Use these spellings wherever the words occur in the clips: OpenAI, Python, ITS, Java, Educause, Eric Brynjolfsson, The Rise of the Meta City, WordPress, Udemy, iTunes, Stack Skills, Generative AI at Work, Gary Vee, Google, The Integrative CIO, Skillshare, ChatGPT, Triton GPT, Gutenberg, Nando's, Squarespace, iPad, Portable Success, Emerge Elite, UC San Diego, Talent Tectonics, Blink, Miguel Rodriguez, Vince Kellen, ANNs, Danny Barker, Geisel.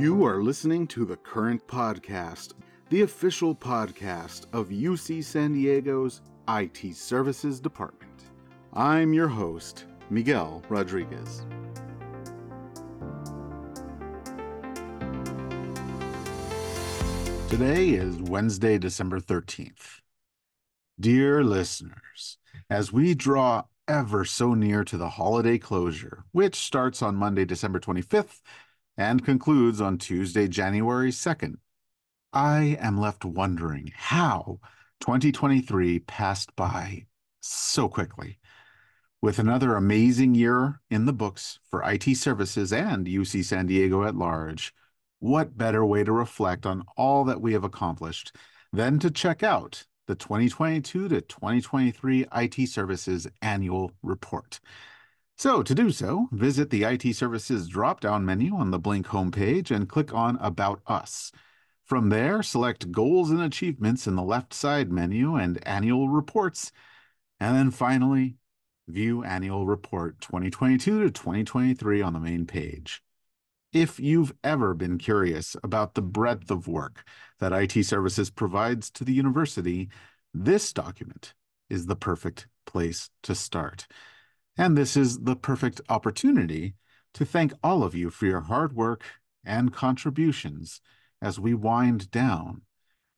You are listening to The Current Podcast, the official podcast of UC San Diego's IT Services Department. I'm your host, Miguel Rodriguez. Today is Wednesday, December 13th. Dear listeners, as we draw ever so near to the holiday closure, which starts on Monday, December 25th, and concludes on Tuesday, January 2nd. I am left wondering how 2023 passed by so quickly. With another amazing year in the books for IT services and UC San Diego at large, what better way to reflect on all that we have accomplished than to check out the 2022 to 2023 IT Services Annual Report. So to do so, visit the IT Services drop-down menu on the Blink homepage and click on About Us. From there, select Goals and Achievements in the left side menu and Annual Reports. And then finally, view Annual Report 2022 to 2023 on the main page. If you've ever been curious about the breadth of work that IT Services provides to the university, this document is the perfect place to start. And this is the perfect opportunity to thank all of you for your hard work and contributions as we wind down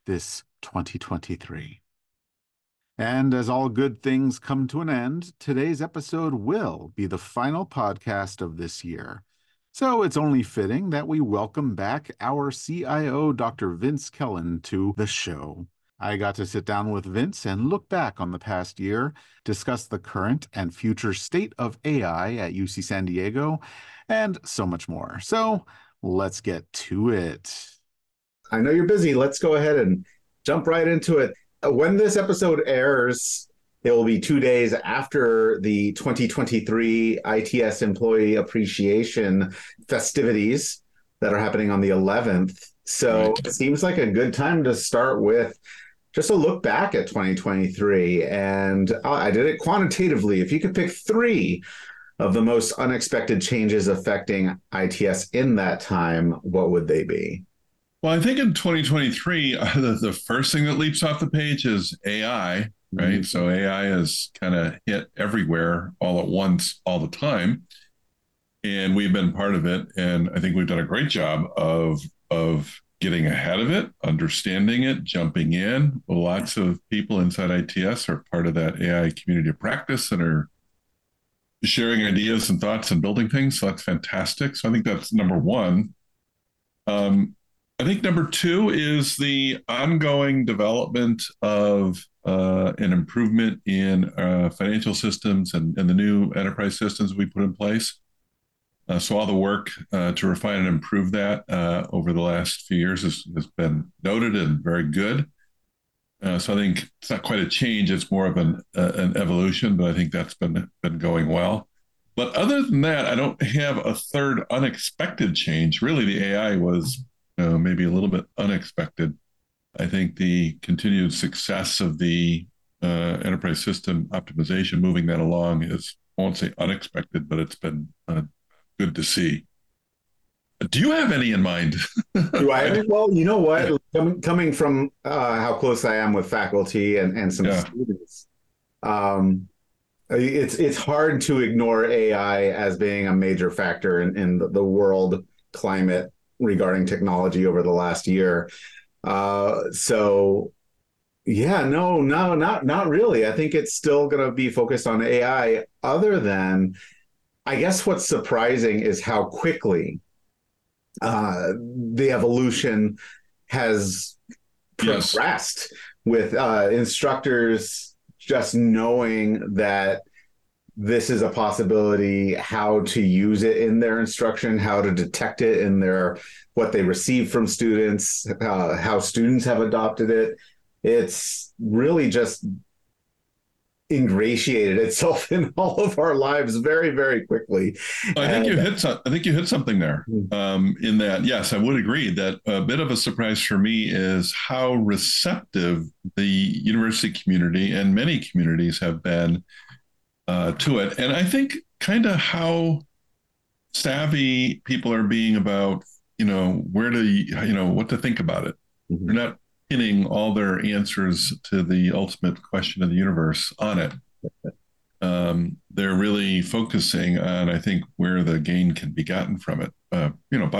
this 2023. And as all good things come to an end, today's episode will be the final podcast of this year. So it's only fitting that we welcome back our CIO, Dr. Vince Kellen, to the show. I got to sit down with Vince and look back on the past year, discuss the current and future state of AI at UC San Diego, and so much more. So let's get to it. I know you're busy. Let's go ahead and jump right into it. When this episode airs, it will be 2 days after the 2023 ITS Employee Appreciation festivities that are happening on the 11th. So it seems like a good time to start with just a look back at 2023, and I did it quantitatively. If you could pick three of the most unexpected changes affecting ITS in that time, what would they be? Well, I think in 2023, the first thing that leaps off the page is AI, right? Mm-hmm. So AI is kind of hit everywhere all at once, all the time, and we've been part of it. And I think we've done a great job of getting ahead of it, understanding it, jumping in. Lots of people inside ITS are part of that AI community of practice and are sharing ideas and thoughts and building things. So that's fantastic. So I think that's number one. I think number two is the ongoing development of an improvement in financial systems and the new enterprise systems we put in place. So all the work to refine and improve that over the last few years has been noted and very good. So I think it's not quite a change; it's more of an evolution. But I think that's been going well. But other than that, I don't have a third unexpected change. Really, the AI was maybe a little bit unexpected. I think the continued success of the enterprise system optimization, moving that along, is, I won't say unexpected, but it's been good to see. Do you have any in mind? Do I? Well, you know what? Yeah. Coming from how close I am with faculty and some students, it's hard to ignore AI as being a major factor in the world climate regarding technology over the last year. Not really. I think it's still going to be focused on AI, other than, I guess what's surprising is how quickly the evolution has progressed with instructors just knowing that this is a possibility, how to use it in their instruction, how to detect it in what they receive from students, how students have adopted it. It's really just ingratiated itself in all of our lives very, very quickly. I think you hit something there. In that, yes, I would agree that a bit of a surprise for me is how receptive the university community and many communities have been to it, and I think kind of how savvy people are being about where to, what to think about it. Mm-hmm. They're not pinning all their answers to the ultimate question of the universe on it. They're really focusing on, I think, where the gain can be gotten from it, by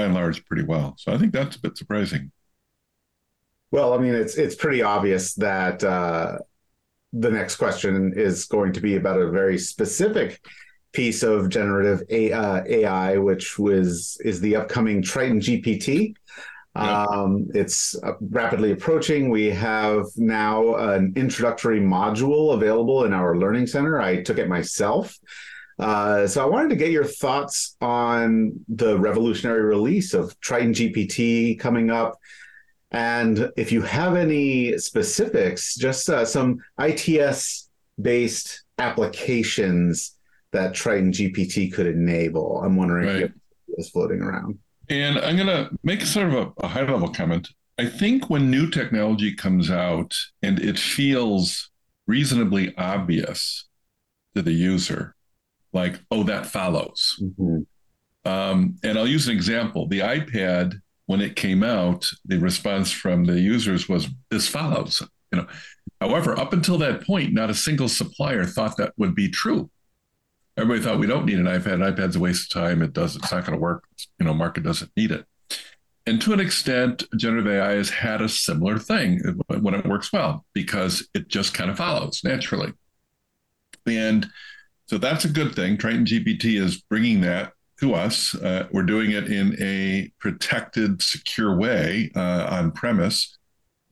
and large, pretty well. So I think that's a bit surprising. Well, I mean, it's pretty obvious that the next question is going to be about a very specific piece of generative AI, which is the upcoming Triton GPT. Yeah. It's rapidly approaching. We have now an introductory module available in our learning center. I took it myself. So I wanted to get your thoughts on the revolutionary release of Triton GPT coming up. And if you have any specifics, just some ITS-based applications that Triton GPT could enable. I'm wondering if it's floating around. And I'm going to make sort of a high-level comment. I think when new technology comes out and it feels reasonably obvious to the user, like, oh, that follows. Mm-hmm. And I'll use an example. The iPad, when it came out, the response from the users was, this follows. However, up until that point, not a single supplier thought that would be true. Everybody thought we don't need an iPad. An iPad's a waste of time. It's not going to work. Market doesn't need it. And to an extent, generative AI has had a similar thing when it works well, because it just kind of follows naturally. And so that's a good thing. Triton GPT is bringing that to us. We're doing it in a protected, secure way on premise,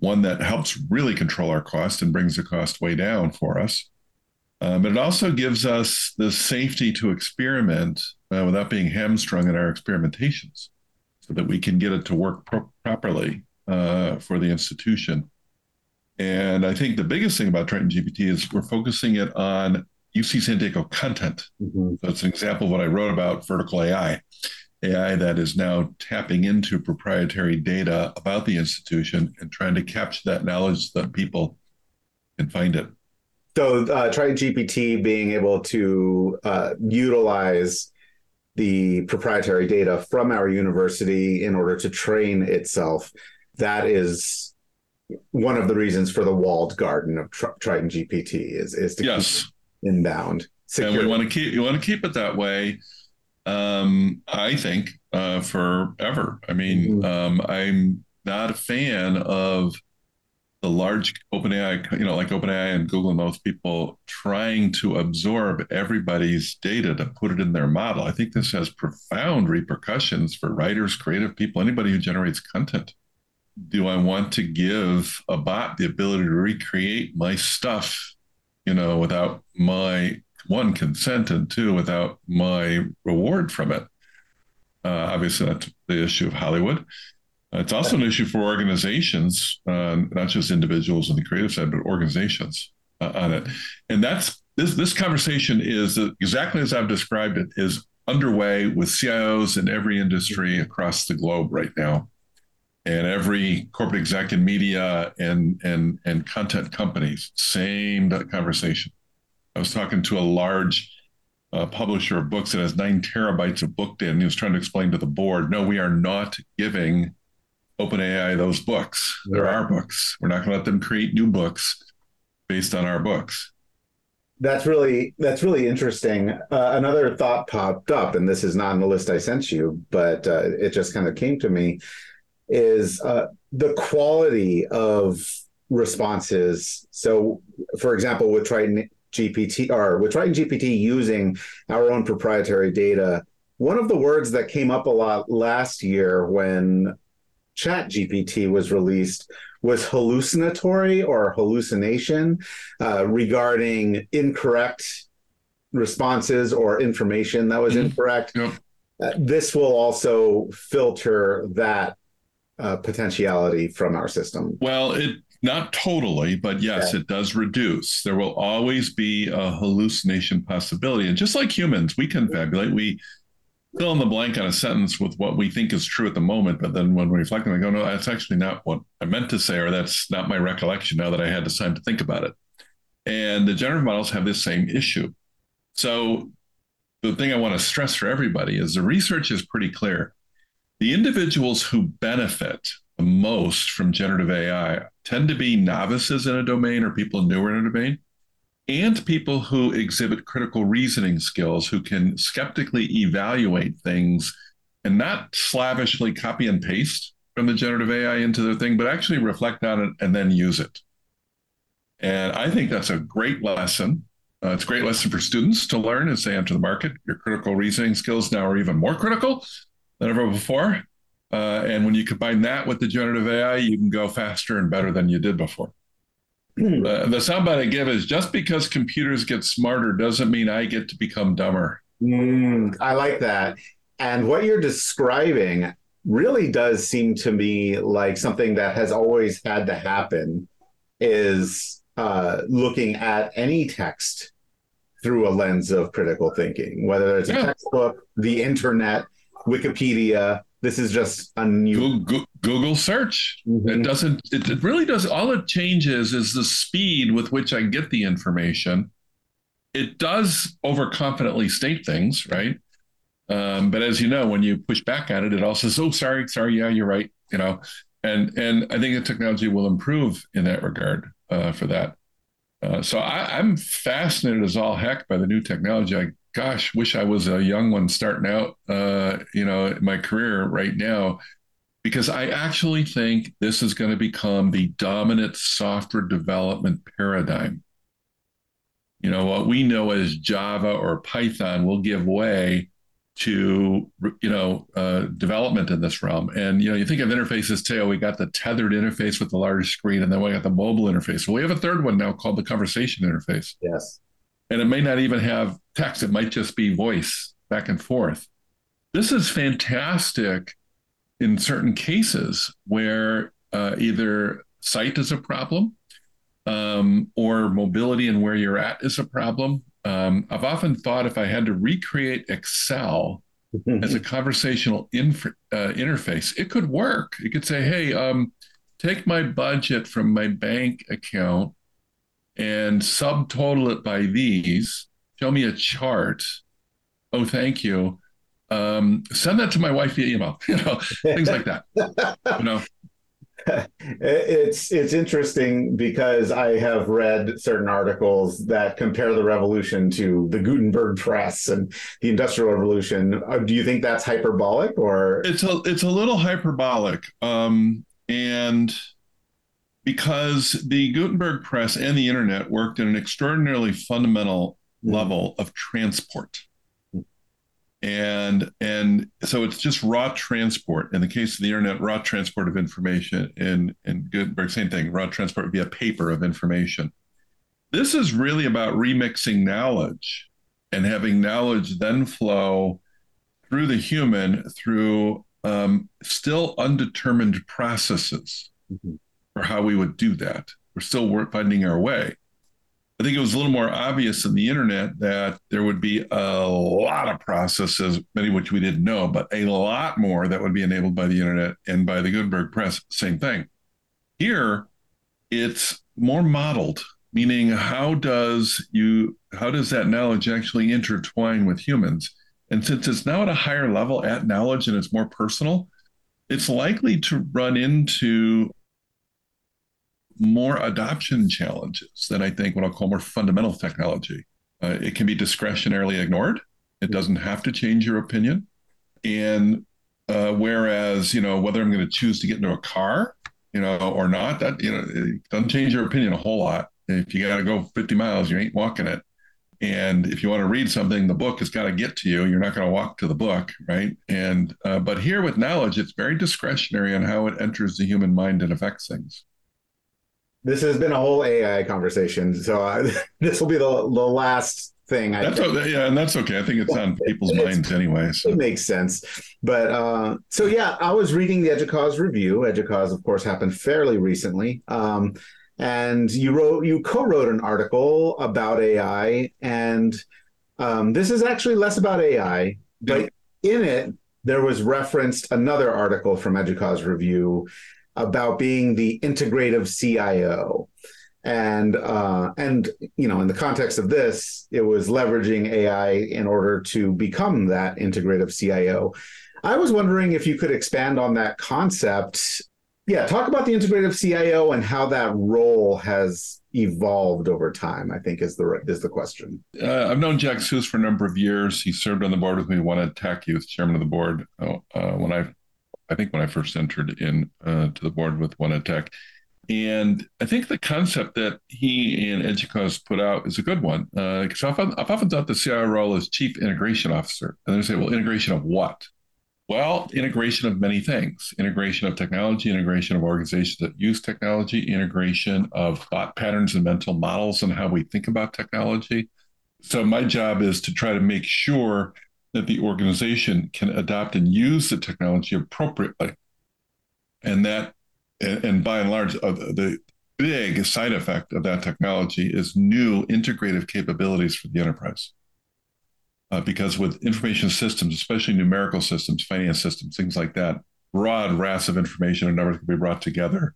one that helps really control our cost and brings the cost way down for us. But it also gives us the safety to experiment without being hamstrung in our experimentations, so that we can get it to work properly for the institution. And I think the biggest thing about Triton GPT is we're focusing it on UC San Diego content. Mm-hmm. So it's an example of what I wrote about vertical AI that is now tapping into proprietary data about the institution and trying to capture that knowledge so that people can find it. So Triton GPT being able to utilize the proprietary data from our university in order to train itself, that is one of the reasons for the walled garden of Triton GPT is to keep it inbound. Security. And we want to keep it that way, I think, forever. I mean, I'm not a fan of the large OpenAI, like OpenAI and Google and those people trying to absorb everybody's data to put it in their model. I think this has profound repercussions for writers, creative people, anybody who generates content. Do I want to give a bot the ability to recreate my stuff, without my one consent and two, without my reward from it? Obviously, that's the issue of Hollywood. It's also an issue for organizations, not just individuals on the creative side, but organizations on it. And that's this conversation is exactly as I've described it, is underway with CIOs in every industry across the globe right now, and every corporate exec in media and content companies. Same conversation. I was talking to a large publisher of books that has 9 terabytes of book data, and he was trying to explain to the board, no, we are not giving OpenAI those books. They're our books. We're not going to let them create new books based on our books. That's really interesting. Another thought popped up, and this is not on the list I sent you, but it just kind of came to me, is the quality of responses. So, for example, with Triton GPT using our own proprietary data, one of the words that came up a lot last year when ChatGPT was released was hallucinatory or hallucination regarding incorrect responses or information that was incorrect. Yep. This will also filter that potentiality from our system. Well, not totally, but yes, it does reduce. There will always be a hallucination possibility. And just like humans, we confabulate. We fill in the blank on a sentence with what we think is true at the moment, but then when we reflect on it, we go, no, that's actually not what I meant to say, or that's not my recollection now that I had the time to think about it. And the generative models have this same issue. So the thing I want to stress for everybody is the research is pretty clear. The individuals who benefit the most from generative AI tend to be novices in a domain or people newer in a domain, and people who exhibit critical reasoning skills, who can skeptically evaluate things and not slavishly copy and paste from the generative AI into their thing, but actually reflect on it and then use it. And I think that's a great lesson. It's a great lesson for students to learn as they enter the market. Your critical reasoning skills now are even more critical than ever before. And when you combine that with the generative AI, you can go faster and better than you did before. The soundbite I give is, just because computers get smarter doesn't mean I get to become dumber. I like that. And what you're describing really does seem to me like something that has always had to happen, is looking at any text through a lens of critical thinking, whether it's a textbook, the internet, Wikipedia. This is just a new Google search. Mm-hmm. It really does. All it changes is the speed with which I get the information. It does overconfidently state things, right? But as you know, when you push back at it, it also says, "Oh, sorry, yeah, you're right," you know. And I think the technology will improve in that regard for that. So I'm fascinated as all heck by the new technology. Gosh, wish I was a young one starting out, my career right now, because I actually think this is going to become the dominant software development paradigm. You know, what we know as Java or Python will give way to, development in this realm. And, you think of interfaces too. We got the tethered interface with the large screen, and then we got the mobile interface. Well, we have a third one now called the conversation interface. Yes. And it may not even have text. It might just be voice back and forth. This is fantastic in certain cases where either sight is a problem or mobility and where you're at is a problem. I've often thought, if I had to recreate Excel as a conversational interface, it could work. It could say, hey, take my budget from my bank account and subtotal it by these. Show me a chart. Oh, thank you. Send that to my wife via email. Things like that. It's interesting, because I have read certain articles that compare the revolution to the Gutenberg press and the Industrial Revolution. Do you think that's hyperbolic, or? It's a little hyperbolic, and. Because the Gutenberg press and the internet worked at an extraordinarily fundamental level of transport. And so it's just raw transport. In the case of the internet, raw transport of information, and Gutenberg, same thing, raw transport via paper of information. This is really about remixing knowledge and having knowledge then flow through the human through still undetermined processes. Mm-hmm. Or how we would do that. We're still finding our way. I think it was a little more obvious in the internet that there would be a lot of processes, many of which we didn't know, but a lot more that would be enabled by the internet and by the Gutenberg press, same thing. Here, it's more modeled, meaning how does that knowledge actually intertwine with humans? And since it's now at a higher level at knowledge and it's more personal, it's likely to run into more adoption challenges than I think what I'll call more fundamental technology. It can be discretionarily ignored. It doesn't have to change your opinion. And whereas, whether I'm going to choose to get into a car, or not, that, it doesn't change your opinion a whole lot. If you got to go 50 miles, you ain't walking it. And if you want to read something, the book has got to get to you. You're not going to walk to the book, right? And but here with knowledge, it's very discretionary on how it enters the human mind and affects things. This has been a whole AI conversation, so this will be the last thing. And that's okay. I think it's on people's minds anyway. So. It makes sense. But I was reading the Educause review. Educause, of course, happened fairly recently, and you co-wrote an article about AI, and this is actually less about AI, but in it there was referenced another article from Educause review about being the integrative CIO. And in the context of this, it was leveraging AI in order to become that integrative CIO. I was wondering if you could expand on that concept. Yeah, talk about the integrative CIO and how that role has evolved over time, I think is the question. I've known Jack Seuss for a number of years. He served on the board with me, 1EdTech. He was chairman of the board when I first entered in to the board with 1EdTech. And I think the concept that he and Educause put out is a good one. Because I've often thought the CIO role is chief integration officer. And they say, well, integration of what? Well, integration of many things. Integration of technology, integration of organizations that use technology, integration of thought patterns and mental models and how we think about technology. So my job is to try to make sure that the organization can adopt and use the technology appropriately. And by and large, the big side effect of that technology is new integrative capabilities for the enterprise. Because with information systems, especially numerical systems, finance systems, things like that, broad rafts of information and numbers can be brought together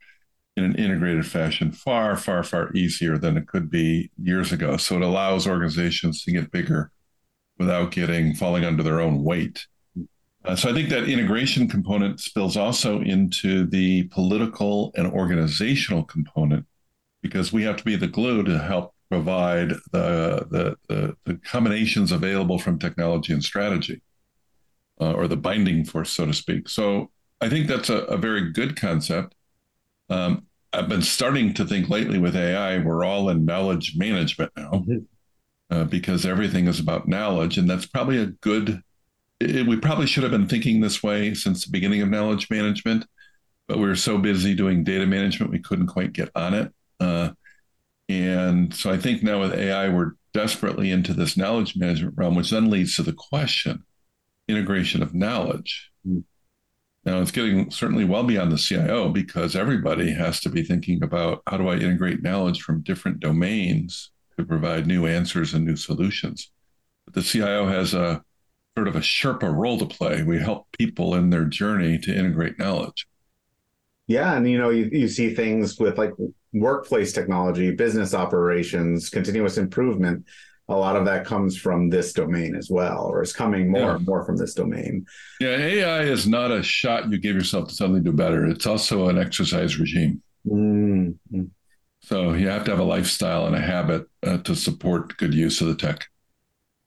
in an integrated fashion far, far, far easier than it could be years ago. So it allows organizations to get bigger without falling under their own weight. So I think that integration component spills also into the political and organizational component, because we have to be the glue to help provide the combinations available from technology and strategy, or the binding force, so to speak. So I think that's a very good concept. I've been starting to think lately with AI, we're all in knowledge management now, because everything is about knowledge, and that's probably a good. We probably should have been thinking this way since the beginning of knowledge management, but we were so busy doing data management, we couldn't quite get on it. And so I think now with AI, we're desperately into this knowledge management realm, which then leads to the question, integration of knowledge. Now it's getting certainly well beyond the CIO, because everybody has to be thinking about how do I integrate knowledge from different domains to provide new answers and new solutions. But the CIO has a sort of a Sherpa role to play. We help people in their journey to integrate knowledge. Yeah, and you see things with like workplace technology, business operations, continuous improvement. A lot of that comes from this domain as well, or is coming more and more from this domain. Yeah, AI is not a shot you give yourself to suddenly do better. It's also an exercise regime. Mm-hmm. So you have to have a lifestyle and a habit to support good use of the tech.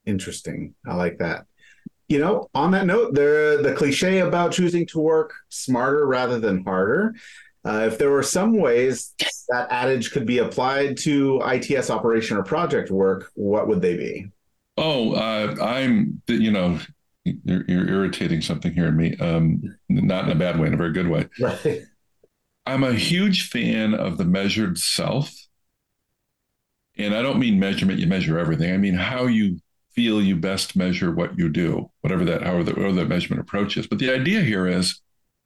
Interesting. I like that. On that note, the cliche about choosing to work smarter rather than harder. If there were some ways that adage could be applied to ITS operation or project work, what would they be? You're irritating something here in me, not in a bad way, in a very good way. Right. I'm a huge fan of the measured self. And I don't mean measurement, you measure everything. I mean, how you feel you best measure what you do, whatever that measurement approach is. But the idea here is,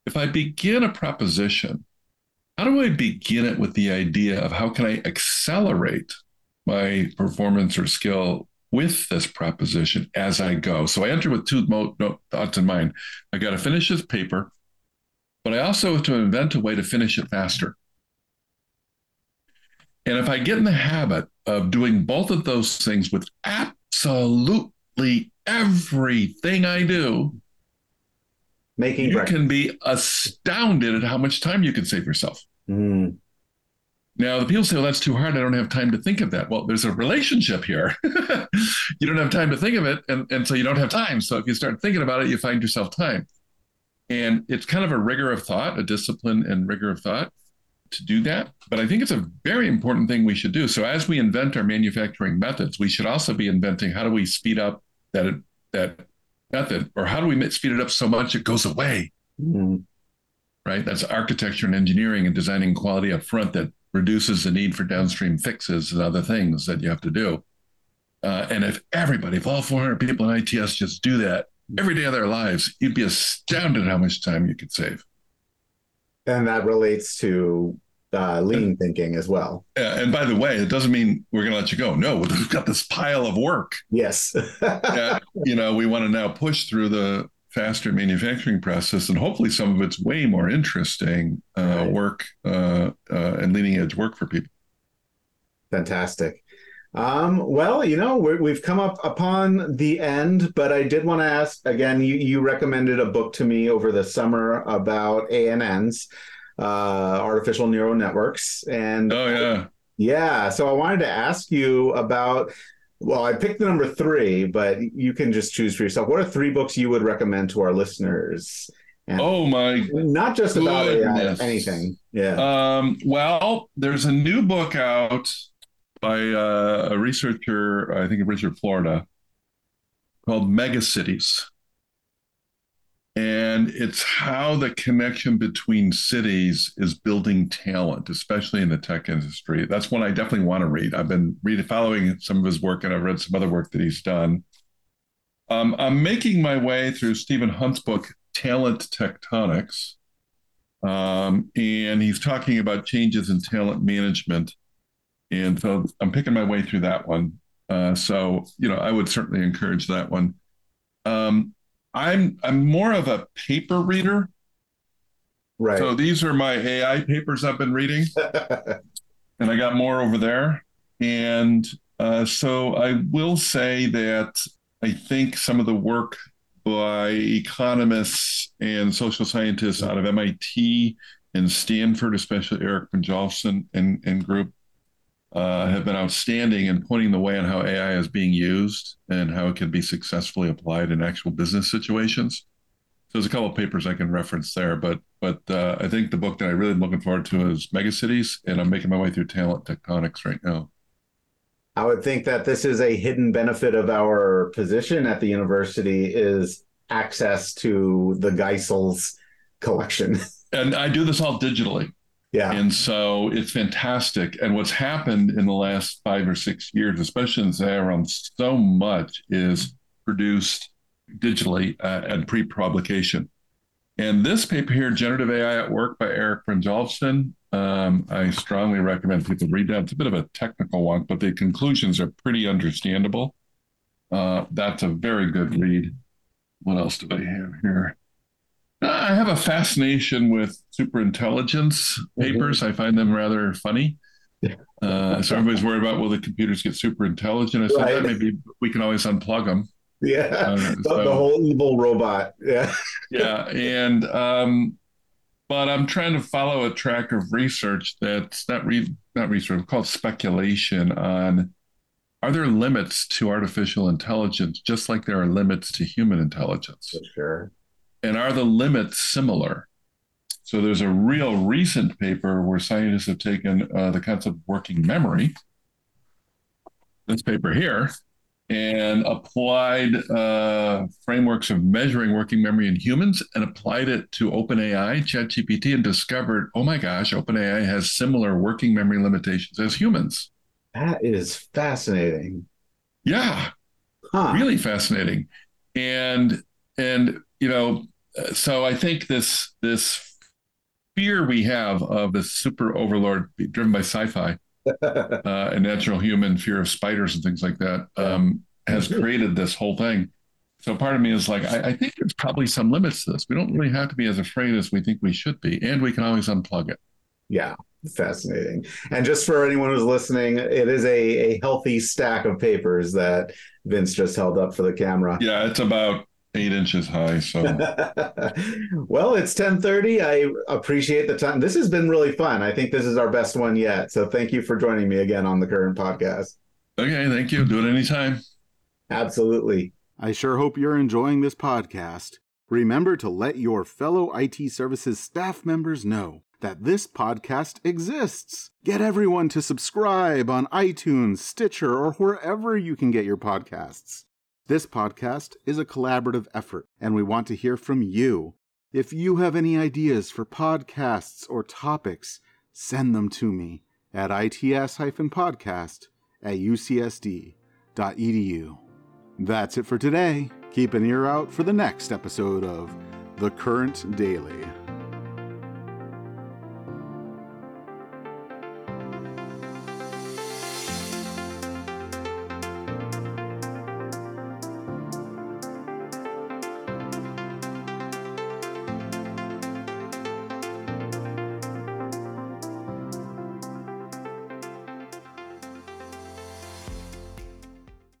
if I begin a proposition, how do I begin it with the idea of how can I accelerate my performance or skill with this proposition as I go? So I enter with two thoughts in mind. I got to finish this paper, but I also have to invent a way to finish it faster. And if I get in the habit of doing both of those things with absolutely everything I do, you can be astounded at how much time you can save yourself. Mm. Now, the people say, well, that's too hard. I don't have time to think of that. Well, there's a relationship here. You don't have time to think of it, and so you don't have time. So if you start thinking about it, you find yourself time. And it's kind of a rigor of thought, a discipline and rigor of thought to do that. But I think it's a very important thing we should do. So as we invent our manufacturing methods, we should also be inventing how do we speed up that method, or how do we speed it up so much it goes away? Mm-hmm. Right? That's architecture and engineering and designing quality up front that reduces the need for downstream fixes and other things that you have to do. And if all 400 people in ITS just do that every day of their lives, you'd be astounded how much time you could save. And that relates to lean thinking as well. Yeah, and by the way, it doesn't mean we're going to let you go. No, we've got this pile of work. Yes. We want to now push through the faster manufacturing process, and hopefully some of it's way more interesting work and leading edge work for people. Fantastic. Well, you know, we've come up upon the end, but I did want to ask again, you recommended a book to me over the summer about ANNs, artificial neural networks. And so I wanted to ask you about, well, I picked number 3, but you can just choose for yourself. What are 3 books you would recommend to our listeners? And not just about AI, anything. Yeah. Well, there's a new book out by a researcher, I think Richard Florida, called Mega Cities. And it's how the connection between cities is building talent, especially in the tech industry. That's one I definitely want to read. I've been following some of his work, and I've read some other work that he's done. I'm making my way through Stephen Hunt's book, Talent Tectonics. And he's talking about changes in talent management. And so I'm picking my way through that one. So, you know, I would certainly encourage that one. I'm more of a paper reader. Right. So these are my AI papers I've been reading. And I got more over there. And so I will say that I think some of the work by economists and social scientists out of MIT and Stanford, especially Eric Brynjolfsson and group, have been outstanding in pointing the way on how AI is being used and how it can be successfully applied in actual business situations. So there's a couple of papers I can reference there, but I think the book that I really am looking forward to is Megacities, and I'm making my way through Talent Tectonics right now. I would think that this is a hidden benefit of our position at the university is access to the Geisel's collection. And I do this all digitally. Yeah. And so it's fantastic. And what's happened in the last 5 or 6 years, especially in AI realm, so much is produced digitally and pre-publication. And this paper here, Generative AI at Work by Eric Brynjolfsson, I strongly recommend people read that. It's a bit of a technical one, but the conclusions are pretty understandable. That's a very good read. What else do I have here? I have a fascination with superintelligence papers. I find them rather funny. So everybody's worried about, will the computers get superintelligent? I said, right. Maybe we can always unplug them. Yeah, the whole evil robot. Yeah. Yeah, and but I'm trying to follow a track of research that's not research, called speculation on, are there limits to artificial intelligence, just like there are limits to human intelligence? For sure. And are the limits similar? So there's a real recent paper where scientists have taken the concept of working memory, this paper here, and applied frameworks of measuring working memory in humans and applied it to OpenAI, ChatGPT, and discovered, oh my gosh, OpenAI has similar working memory limitations as humans. That is fascinating. Yeah, really fascinating. And you know, so I think this fear we have of the super overlord driven by sci-fi and natural human fear of spiders and things like that has created this whole thing. So part of me is like, I think there's probably some limits to this. We don't really have to be as afraid as we think we should be, and we can always unplug it. Yeah, fascinating. And just for anyone who's listening, it is a healthy stack of papers that Vince just held up for the camera. Yeah, it's about 8 inches high. So, well, it's 10:30. I appreciate the time. This has been really fun. I think this is our best one yet. So thank you for joining me again on the Current Podcast. Okay. Thank you. Do it anytime. Absolutely. I sure hope you're enjoying this podcast. Remember to let your fellow IT services staff members know that this podcast exists. Get everyone to subscribe on iTunes, Stitcher, or wherever you can get your podcasts. This podcast is a collaborative effort, and we want to hear from you. If you have any ideas for podcasts or topics, send them to me at its-podcast@ucsd.edu. That's it for today. Keep an ear out for the next episode of The Current Daily.